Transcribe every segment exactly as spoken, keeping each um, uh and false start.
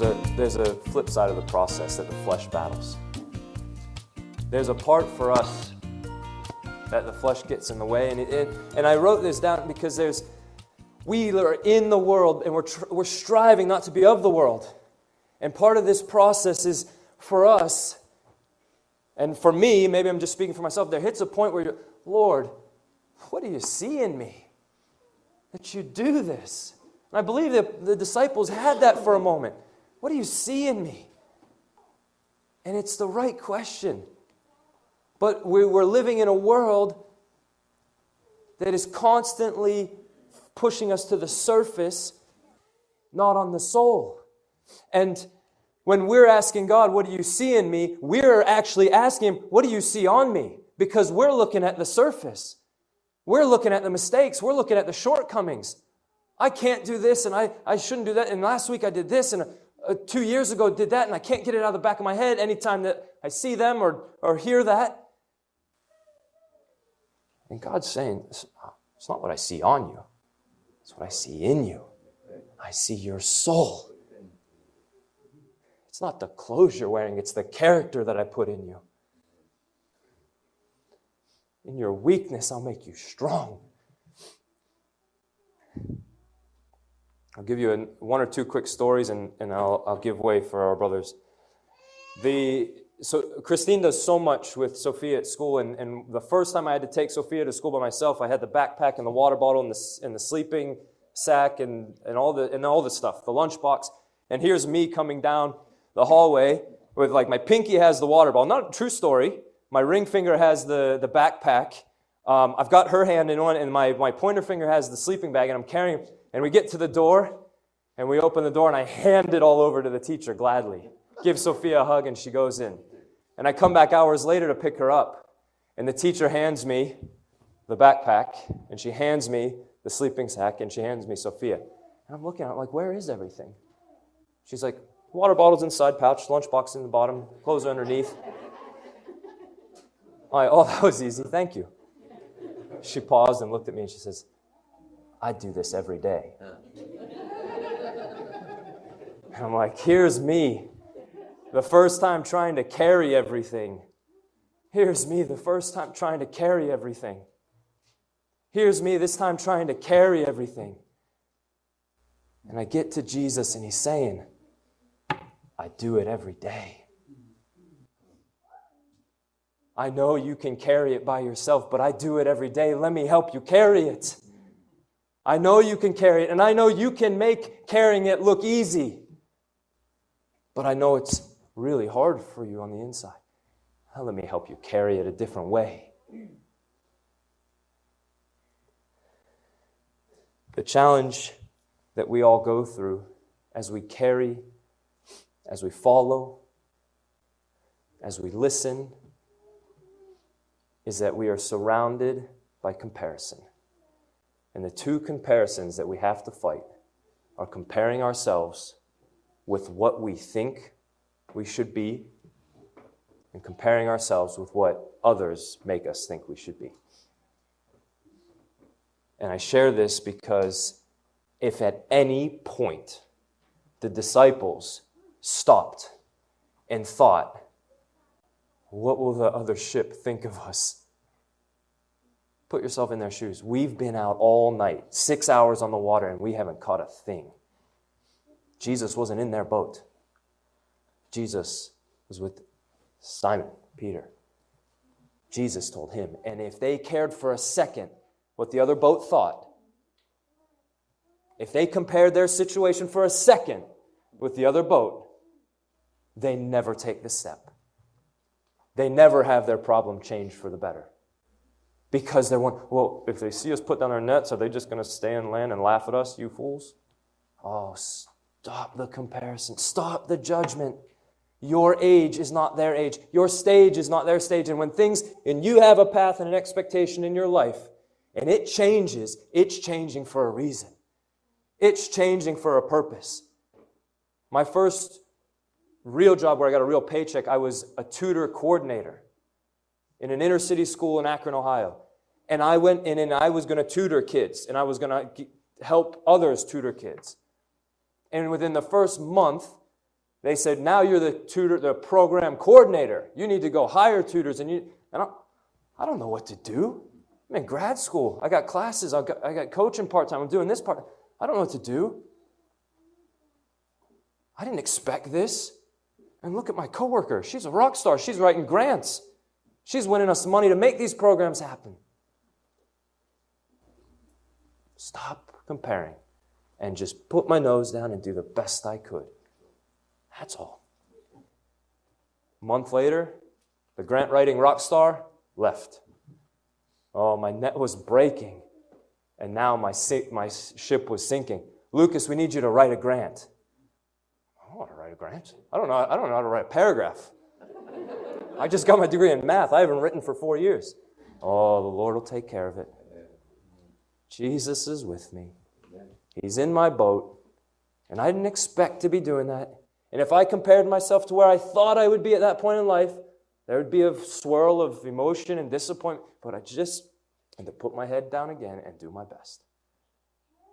there's a, there's a flip side of the process that the flesh battles. There's a part for us that the flesh gets in the way. And, it, it, and I wrote this down because there's, we are in the world and we're, tr we're striving not to be of the world. And part of this process is for us, and for me, maybe I'm just speaking for myself, there hits a point where you're, Lord, what do you see in me that you do this? And I believe that the disciples had that for a moment. What do you see in me? And it's the right question. But we we're living in a world that is constantly pushing us to the surface, not on the soul. And when we're asking God, what do you see in me? We're actually asking Him, what do you see on me? Because we're looking at the surface. We're looking at the mistakes. We're looking at the shortcomings. I can't do this, and I, I shouldn't do that. And last week I did this, and uh, two years ago did that, and I can't get it out of the back of my head anytime that I see them or, or hear that. And God's saying, it's not what I see on you. It's what I see in you. I see your soul. It's not the clothes you're wearing, it's the character that I put in you. In your weakness, I'll make you strong. I'll give you an, one or two quick stories, and, and I'll, I'll give way for our brothers. The, so Christine does so much with Sophia at school, and, and the first time I had to take Sophia to school by myself, I had the backpack and the water bottle and the, and the sleeping sack and, and, all the, and all the stuff, the lunchbox. And here's me coming down the hallway with, like, my pinky has the water bottle. Not a true story. My ring finger has the, the backpack. Um, I've got her hand in one, and my, my pointer finger has the sleeping bag, and I'm carrying it. And we get to the door, and we open the door, and I hand it all over to the teacher gladly. Give Sophia a hug, and she goes in. And I come back hours later to pick her up, and the teacher hands me the backpack, and she hands me the sleeping sack, and she hands me Sophia. And I'm looking at it like, where is everything? She's like, water bottle's inside pouch, lunchbox in the bottom, clothes are underneath. I, oh, that was easy, thank you. She paused and looked at me and she says, I do this every day. And I'm like, here's me, the first time trying to carry everything. Here's me, the first time trying to carry everything. Here's me, this time trying to carry everything. And I get to Jesus and He's saying, I do it every day. I know you can carry it by yourself, but I do it every day. Let me help you carry it. I know you can carry it, and I know you can make carrying it look easy. But I know it's really hard for you on the inside. Now let me help you carry it a different way. The challenge that we all go through as we carry, as we follow, as we listen, is that we are surrounded by comparison. And the two comparisons that we have to fight are comparing ourselves with what we think we should be and comparing ourselves with what others make us think we should be. And I share this because if at any point the disciples stopped and thought, what will the other ship think of us? Put yourself in their shoes. We've been out all night, six hours on the water, and we haven't caught a thing. Jesus wasn't in their boat. Jesus was with Simon Peter. Jesus told him, and if they cared for a second what the other boat thought, if they compared their situation for a second with the other boat, they never take the step. They never have their problem changed for the better. Because they're one, well, if they see us put down our nets, are they just going to stay on land and laugh at us, you fools? Oh, stop the comparison. Stop the judgment. Your age is not their age. Your stage is not their stage. And when things, and you have a path and an expectation in your life, and it changes, it's changing for a reason. It's changing for a purpose. My first real job where I got a real paycheck, I was a tutor coordinator in an inner city school in Akron, Ohio. And I went in and I was going to tutor kids and I was going to help others tutor kids. And within the first month, They said, now you're the tutor, the program coordinator. You need to go hire tutors. And you and I, I don't know what to do. I'm in grad school. I got classes. I got, I got coaching part-time. I'm doing this part. I don't know what to do. I didn't expect this. And look at my coworker. She's a rock star. She's writing grants. She's winning us money to make these programs happen. Stop comparing and just put my nose down and do the best I could. That's all. A month later, the grant writing rock star left. Oh, my net was breaking, and now my my ship was sinking. Lucas, we need you to write a grant. I don't want to write a grant. I don't know. I don't know how to write a paragraph. I just got my degree in math. I haven't written for four years. Oh, the Lord will take care of it. Jesus is with me. He's in my boat, and I didn't expect to be doing that. And if I compared myself to where I thought I would be at that point in life, there would be a swirl of emotion and disappointment, but I just had to put my head down again and do my best.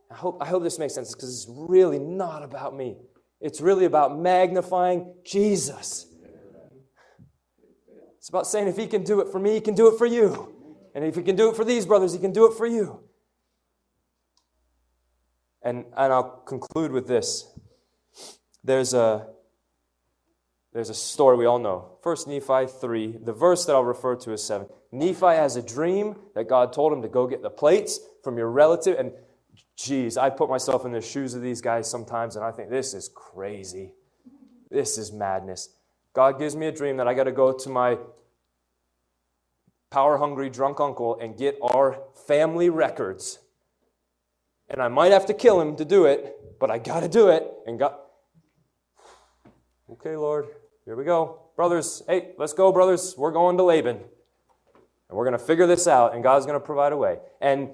I hope, I hope this makes sense, because it's really not about me. It's really about magnifying Jesus. It's about saying, if He can do it for me, He can do it for you. And if He can do it for these brothers, He can do it for you. And, and I'll conclude with this. There's a, there's a story we all know. First Nephi three, the verse that I'll refer to is seven. Nephi has a dream that God told him to go get the plates from your relative. And geez, I put myself in the shoes of these guys sometimes, and I think, this is crazy. This is madness. God gives me a dream that I got to go to my power-hungry drunk uncle and get our family records. And I might have to kill him to do it, but I got to do it. And God... Okay, Lord, here we go. Brothers, hey, let's go, brothers. We're going to Laban. And we're going to figure this out, and God's going to provide a way. And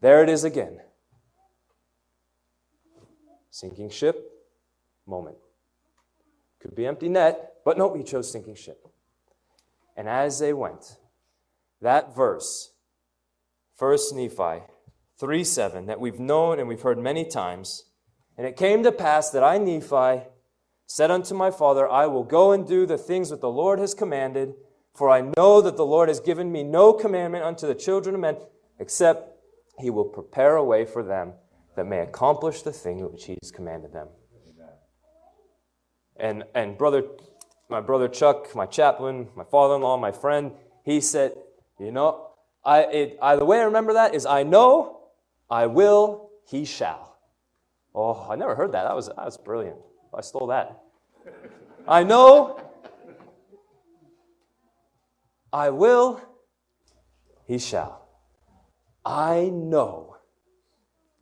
there it is again. Sinking ship, moment. Could be empty net, but no, we chose sinking ship. And as they went, that verse, First Nephi three seven, that we've known and we've heard many times, and it came to pass that I, Nephi, said unto my father, I will go and do the things that the Lord has commanded, for I know that the Lord has given me no commandment unto the children of men, except He will prepare a way for them that may accomplish the thing which He has commanded them. And and brother, my brother Chuck, my chaplain, my father-in-law, my friend, he said, you know, I, it, I the way I remember that is, I know, I will, He shall. Oh, I never heard that. That was that was brilliant. I stole that. I know, I will, He shall. I know.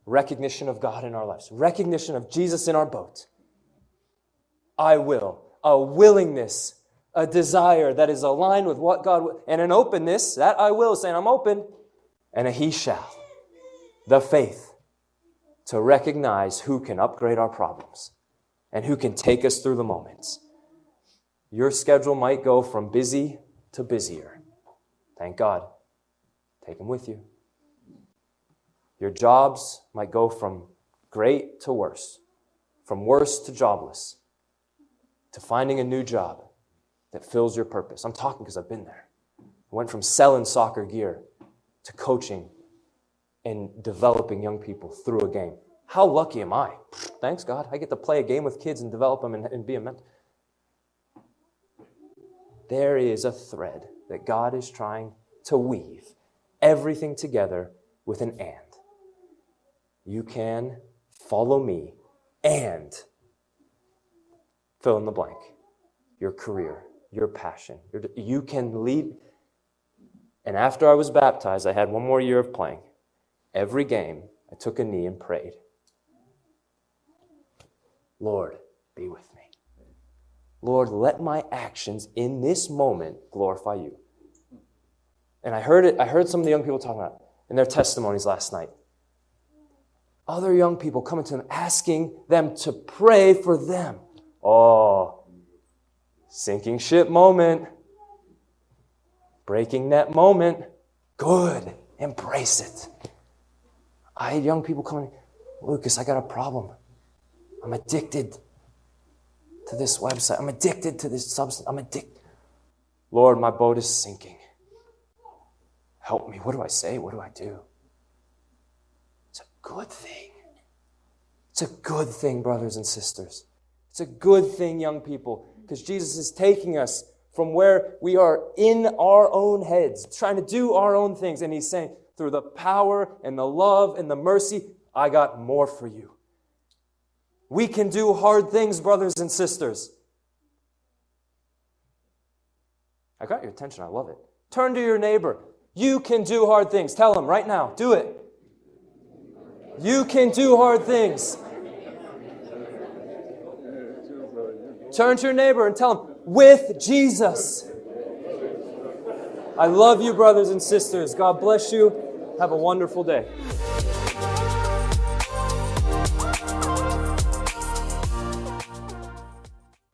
Recognition of God in our lives. Recognition of Jesus in our boat. I will. A willingness, a desire that is aligned with what God will. And an openness, that I will, saying I'm open. And a He shall. The faith to recognize who can upgrade our problems. And who can take us through the moments. Your schedule might go from busy to busier. Thank God. Take Him with you. Your jobs might go from great to worse, from worse to jobless, to finding a new job that fills your purpose. I'm talking because I've been there. I went from selling soccer gear to coaching and developing young people through a game. How lucky am I? Thanks, God. I get to play a game with kids and develop them and, and be a mentor. There is a thread that God is trying to weave everything together with an and. You can follow me and fill in the blank. Your career, your passion. Your, you can lead. And after I was baptized, I had one more year of playing. Every game, I took a knee and prayed. Lord, be with me. Lord, let my actions in this moment glorify you. And I heard it, I heard some of the young people talking about it in their testimonies last night. Other young people coming to them, asking them to pray for them. Oh, sinking ship moment. Breaking net moment. Good. Embrace it. I had young people coming, Lucas, I got a problem. I'm addicted. to this website. I'm addicted to this substance. I'm addicted. Lord, my boat is sinking. Help me. What do I say? What do I do? It's a good thing. It's a good thing, brothers and sisters. It's a good thing, young people, because Jesus is taking us from where we are in our own heads, trying to do our own things. And he's saying, through the power and the love and the mercy, I got more for you. We can do hard things, brothers and sisters. I got your attention. I love it. Turn to your neighbor. You can do hard things. Tell him right now. Do it. You can do hard things. Turn to your neighbor and tell him, with Jesus. I love you, brothers and sisters. God bless you. Have a wonderful day.